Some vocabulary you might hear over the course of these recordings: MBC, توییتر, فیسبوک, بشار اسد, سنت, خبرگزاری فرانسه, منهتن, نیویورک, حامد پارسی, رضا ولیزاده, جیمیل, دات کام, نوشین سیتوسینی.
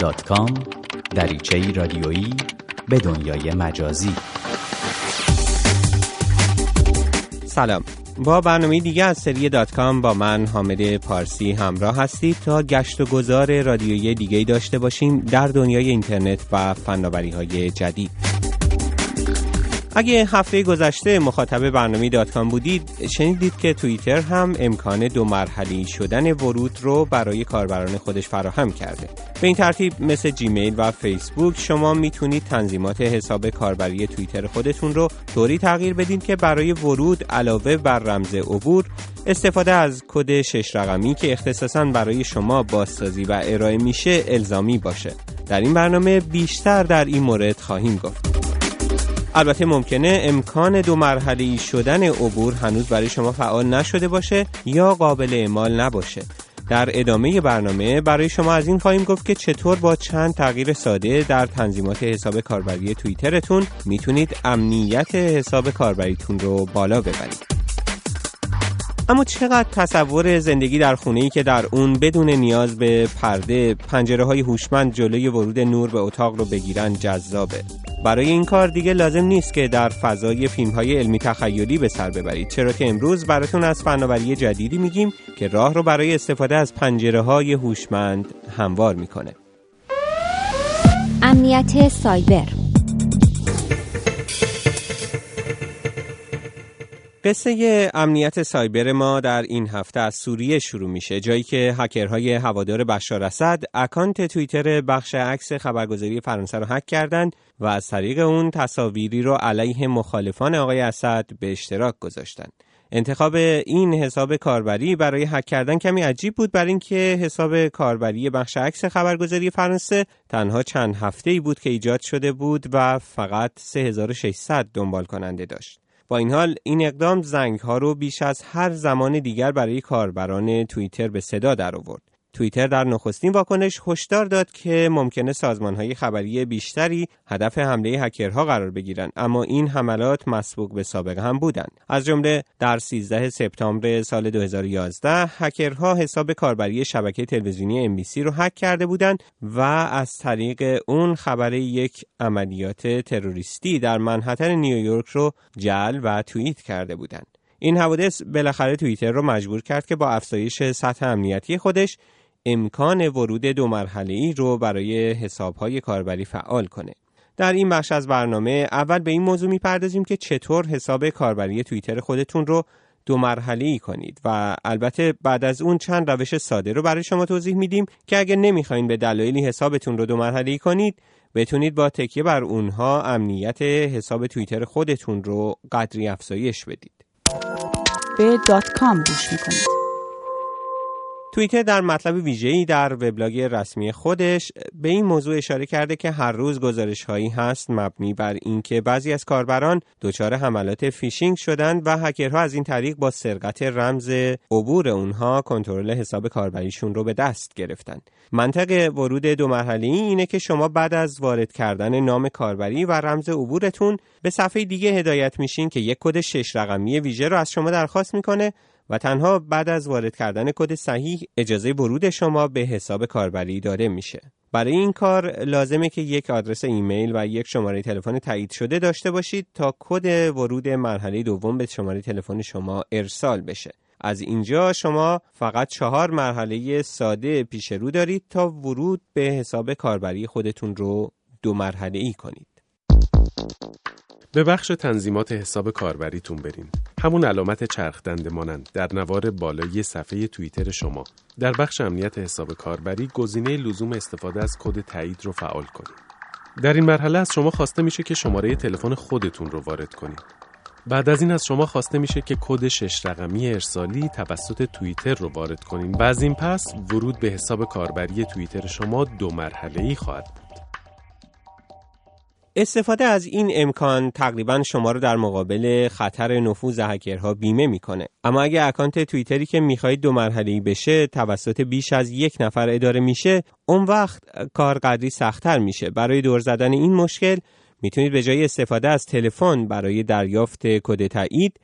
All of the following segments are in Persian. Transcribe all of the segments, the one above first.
دات کام دریچه‌ای رادیویی به دنیای مجازی. سلام، با برنامه دیگه از سری دات کام با من حامد پارسی همراه هستید تا گشت و گذار رادیویی دیگه‌ای داشته باشیم در دنیای اینترنت و فناوری‌های جدید. اگه هفته گذشته مخاطب برنامه دات کام بودید، شنیدید که توییتر هم امکان دو مرحله‌ای شدن ورود رو برای کاربران خودش فراهم کرده. به این ترتیب مثل جیمیل و فیسبوک شما میتونید تنظیمات حساب کاربری توییتر خودتون رو طوری تغییر بدین که برای ورود علاوه بر رمز عبور، استفاده از کد 6 رقمی که اختصاصاً برای شما بازسازی و ارائه میشه الزامی باشه. در این برنامه بیشتر در این مورد خواهیم گفت. البته ممکنه امکان دو مرحله‌ای شدن عبور هنوز برای شما فعال نشده باشه یا قابل اعمال نباشه. در ادامه برنامه برای شما از این خواهیم گفت که چطور با چند تغییر ساده در تنظیمات حساب کاربری توییترتون میتونید امنیت حساب کاربریتون رو بالا ببرید. اما چقدر تصور زندگی در خونه‌ای که در اون بدون نیاز به پرده پنجره‌های هوشمند جلوی ورود نور به اتاق رو بگیرن جذابه؟ برای این کار دیگه لازم نیست که در فضای فیلم‌های علمی تخیلی به سر ببرید، چرا که امروز براتون از فناوری جدیدی میگیم که راه رو برای استفاده از پنجره‌های هوشمند هموار میکنه. امنیت سایبر. قصه امنیت سایبر ما در این هفته از سوریه شروع میشه، جایی که هکرهای هوادار بشار اسد اکانت توییتر بخش عکس خبرگزاری فرانسه رو هک کردند و از طریق اون تصاویری رو علیه مخالفان آقای اسد به اشتراک گذاشتند. انتخاب این حساب کاربری برای هک کردن کمی عجیب بود، برای اینکه حساب کاربری بخش عکس خبرگزاری فرانسه تنها چند هفته‌ای بود که ایجاد شده بود و فقط 3600 دنبال کننده داشت. با این حال این اقدام زنگ‌ها رو بیش از هر زمان دیگر برای کاربران توییتر به صدا درآورد. توییتر در نخستین واکنش هشدار داد که ممکنه سازمان‌های خبری بیشتری هدف حمله هکرها قرار بگیرند، اما این حملات مسبوق به سابقه هم بودند. از جمله در 13 سپتامبر سال 2011 هکرها حساب کاربری شبکه تلویزیونی MBC رو هک کرده بودند و از طریق اون خبر یک عملیات تروریستی در منهتن نیویورک رو جعل و توییت کرده بودند. این حوادث بالاخره توییتر رو مجبور کرد که با افزایش سطح امنیتی خودش امکان ورود دو مرحله‌ای رو برای حساب‌های کاربری فعال کنه. در این بخش از برنامه اول به این موضوع می‌پردازیم که چطور حساب کاربری توییتر خودتون رو دو مرحله‌ای کنید و البته بعد از اون چند روش ساده رو برای شما توضیح میدیم که اگه نمی‌خواید به دلایلی حسابتون رو دو مرحله‌ای کنید، بتونید با تکیه بر اونها امنیت حساب توییتر خودتون رو قدری افزایش بدید. به دات کام گوش می‌کنید. توییتر در مطلب ویژه‌ای در وبلاگ رسمی خودش به این موضوع اشاره کرده که هر روز گزارش‌هایی هست مبنی بر اینکه بعضی از کاربران دچار حملات فیشینگ شدند و هکرها از این طریق با سرقت رمز عبور اونها کنترل حساب کاربریشون رو به دست گرفتن. منطق ورود دو مرحله‌ای اینه که شما بعد از وارد کردن نام کاربری و رمز عبورتون به صفحه دیگه هدایت میشین که یک کد 6 رقمی ویژه رو از شما درخواست میکنه و تنها بعد از وارد کردن کد صحیح اجازه ورود شما به حساب کاربری داده میشه. برای این کار لازمه که یک آدرس ایمیل و یک شماره تلفن تایید شده داشته باشید تا کد ورود مرحله دوم به شماره تلفن شما ارسال بشه. از اینجا شما فقط 4 مرحله ساده پیش رو دارید تا ورود به حساب کاربری خودتون رو دو مرحله ای کنید. به بخش تنظیمات حساب کاربریتون برین. همون علامت چرخ دنده مانند در نوار بالای صفحه توییتر شما. در بخش امنیت حساب کاربری گزینه لزوم استفاده از کد تایید رو فعال کنید. در این مرحله از شما خواسته میشه که شماره تلفن خودتون رو وارد کنید. بعد از این از شما خواسته میشه که کد 6 رقمی ارسالی توسط توییتر رو وارد کنید و از این پس ورود به حساب کاربری توییتر شما دو مرحله‌ای خواهد بود. استفاده از این امکان تقریباً شما رو در مقابل خطر نفوذ هکرها بیمه میکنه، اما اگه اکانت توییتری که میخواید دو مرحله‌ای بشه توسط بیش از یک نفر اداره میشه، اون وقت کار قدری سخت‌تر میشه. برای دور زدن این مشکل میتونید به جای استفاده از تلفن برای دریافت کد تایید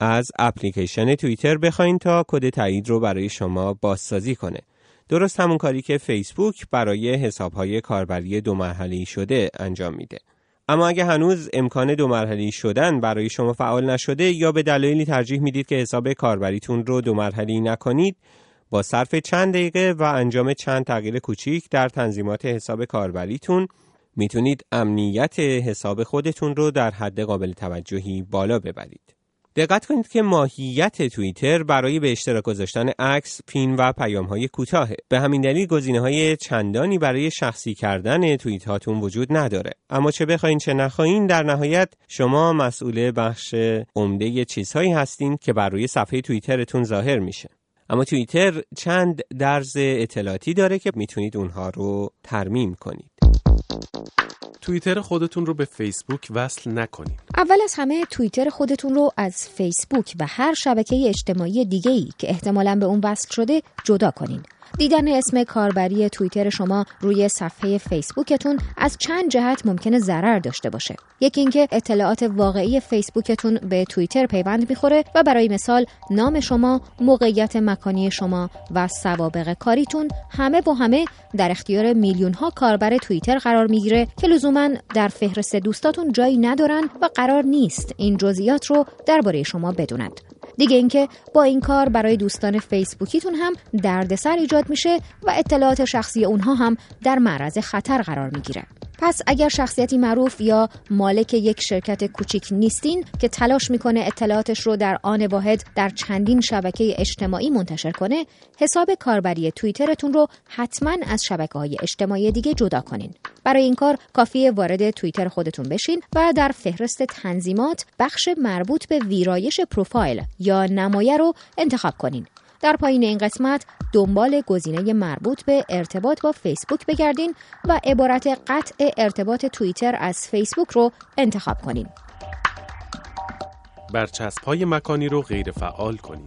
از اپلیکیشن توییتر بخواید تا کد تایید رو برای شما بازسازی کنه. درست همون کاری که فیسبوک برای حساب‌های کاربری دو مرحله‌ای شده انجام میده. اما اگه هنوز امکان دو مرحله‌ای شدن برای شما فعال نشده یا به دلایلی ترجیح میدید که حساب کاربریتون رو دو مرحله‌ای نکنید، با صرف چند دقیقه و انجام چند تغییر کوچیک در تنظیمات حساب کاربریتون میتونید امنیت حساب خودتون رو در حد قابل توجهی بالا ببرید. دقت کنید که ماهیت توییتر برای به اشتراک گذاشتن عکس، پین و پیام‌های کوتاه. به همین دلیل گزینه‌های چندانی برای شخصی کردن توییت هاتون وجود نداره. اما چه بخواین چه نخواین، در نهایت شما مسئول بخش عمده چیزهایی هستین که بر روی صفحه توییترتون ظاهر میشه. اما توییتر چند درز اطلاعاتی داره که میتونید اونها رو ترمیم کنید. توییتر خودتون رو به فیسبوک وصل نکنید. اول از همه توییتر خودتون رو از فیسبوک و هر شبکه اجتماعی دیگه‌ای که احتمالاً به اون وصل شده جدا کنین. دیدن اسم کاربری توییتر شما روی صفحه فیسبوکتون از چند جهت ممکنه ضرر داشته باشه. یکی اینکه اطلاعات واقعی فیسبوکتون به توییتر پیوند میخوره و برای مثال نام شما، موقعیت مکانی شما و سوابق کاریتون همه با همه در اختیار میلیون‌ها کاربر توییتر قرار میگیره که لزوماً در فهرست دوستاتون جایی ندارن و قرار نیست این جزئیات رو درباره شما بدونند. دیگه اینکه با این کار برای دوستان فیسبوکیتون هم دردسر ایجاد میشه و اطلاعات شخصی اونها هم در معرض خطر قرار میگیره. پس اگر شخصیتی معروف یا مالک یک شرکت کوچک نیستین که تلاش میکنه اطلاعاتش رو در آن واحد در چندین شبکه اجتماعی منتشر کنه، حساب کاربری توییترتون رو حتما از شبکه‌های اجتماعی دیگه جدا کنین. برای این کار کافیه وارد توییتر خودتون بشین و در فهرست تنظیمات بخش مربوط به ویرایش پروفایل یا نمایه رو انتخاب کنین. در پایین این قسمت دنبال گزینه مربوط به ارتباط با فیسبوک بگردین و عبارت قطع ارتباط توییتر از فیسبوک رو انتخاب کنین. برچسب‌های مکانی رو غیر فعال کنین.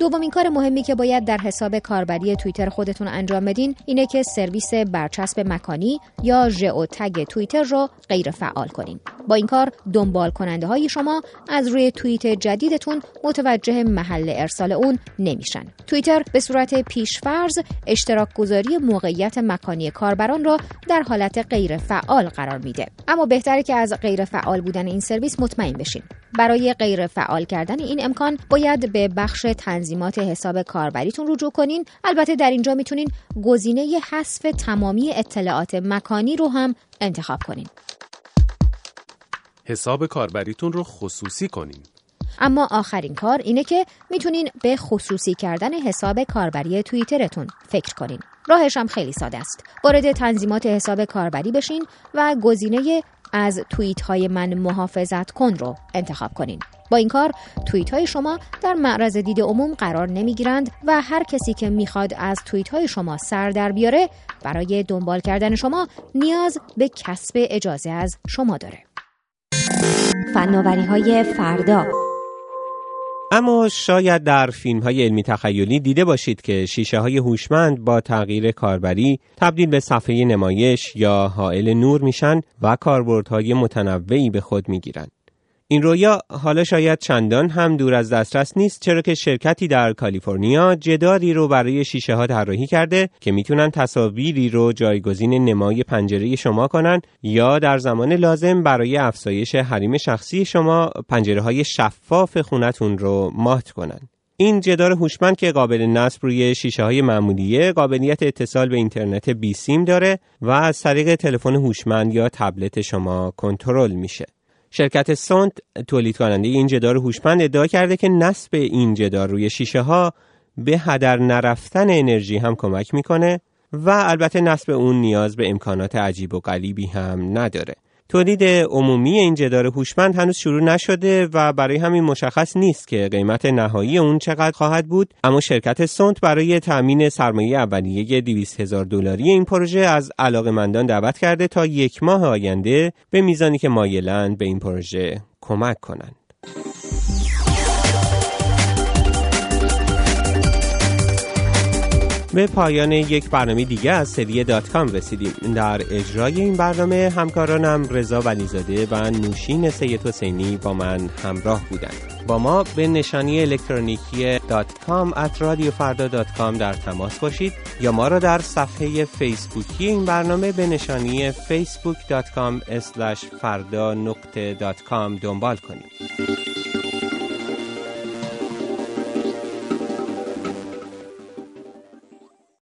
دومین کار مهمی که باید در حساب کاربری توییتر خودتون انجام بدین اینه که سرویس برچسب مکانی یا ژئوتگ توییتر رو غیر فعال کنین. با این کار دنبال کننده های شما از روی توییت جدیدتون متوجه محل ارسال اون نمیشن. توییتر به صورت پیشفرض اشتراک گذاری موقعیت مکانی کاربران رو در حالت غیر فعال قرار میده. اما بهتره که از غیر فعال بودن این سرویس مطمئن بشین. برای غیر فعال کردن این امکان باید به بخش تنظیمات حساب کاربریتون رجوع کنین. البته در اینجا میتونین گزینه حذف تمامی اطلاعات مکانی رو هم انتخاب کنین. حساب کاربریتون رو خصوصی کنین. اما آخرین کار اینه که میتونین به خصوصی کردن حساب کاربری توییترتون فکر کنین. راهش هم خیلی ساده است. وارد تنظیمات حساب کاربری بشین و گزینه از توییت های من محافظت کن رو انتخاب کنین. با این کار توییت های شما در معرض دید عموم قرار نمی گیرند و هر کسی که میخواد از توییت های شما سر در بیاره برای دنبال کردن شما نیاز به کسب اجازه از شما داره. فناوری های فردا. اما شاید در فیلم های علمی تخیلی دیده باشید که شیشه های هوشمند با تغییر کاربری تبدیل به صفحه نمایش یا حائل نور میشن و کاربردهای متنوعی به خود میگیرن. این رویا حالا شاید چندان هم دور از دسترس نیست، چرا که شرکتی در کالیفرنیا جداری رو برای شیشه ها طراحی کرده که میتونن تصاویری رو جایگزین نمای پنجره شما کنن یا در زمان لازم برای افزایش حریم شخصی شما پنجره های شفاف خونتون رو مات کنن. این جدار هوشمند که قابل نصب روی شیشه های معمولیه، قابلیت اتصال به اینترنت بی سیم داره و از طریق تلفن هوشمند یا تبلت شما کنترل میشه. شرکت سنت تولید کننده این جدار هوشمند ادعا کرده که نصب این جدار روی شیشه ها به هدر نرفتن انرژی هم کمک میکنه و البته نصب اون نیاز به امکانات عجیب و غریبی هم نداره. تولید عمومی این جدار هوشمند هنوز شروع نشده و برای همین مشخص نیست که قیمت نهایی اون چقدر خواهد بود، اما شرکت سنت برای تأمین سرمایه اولیه $200,000 این پروژه از علاقه‌مندان دعوت کرده تا یک ماه آینده به میزانی که مایلند به این پروژه کمک کنند. به پایان یک برنامه دیگه از سری دات کام رسیدیم. در اجرای این برنامه همکارانم رضا ولیزاده و نوشین سیتوسینی با من همراه بودند. با ما به نشانی الکترونیکی datcom@radiofarda.com در تماس باشید یا ما را در صفحه فیسبوکی این برنامه به نشانی facebook.com/farda.com دنبال کنید.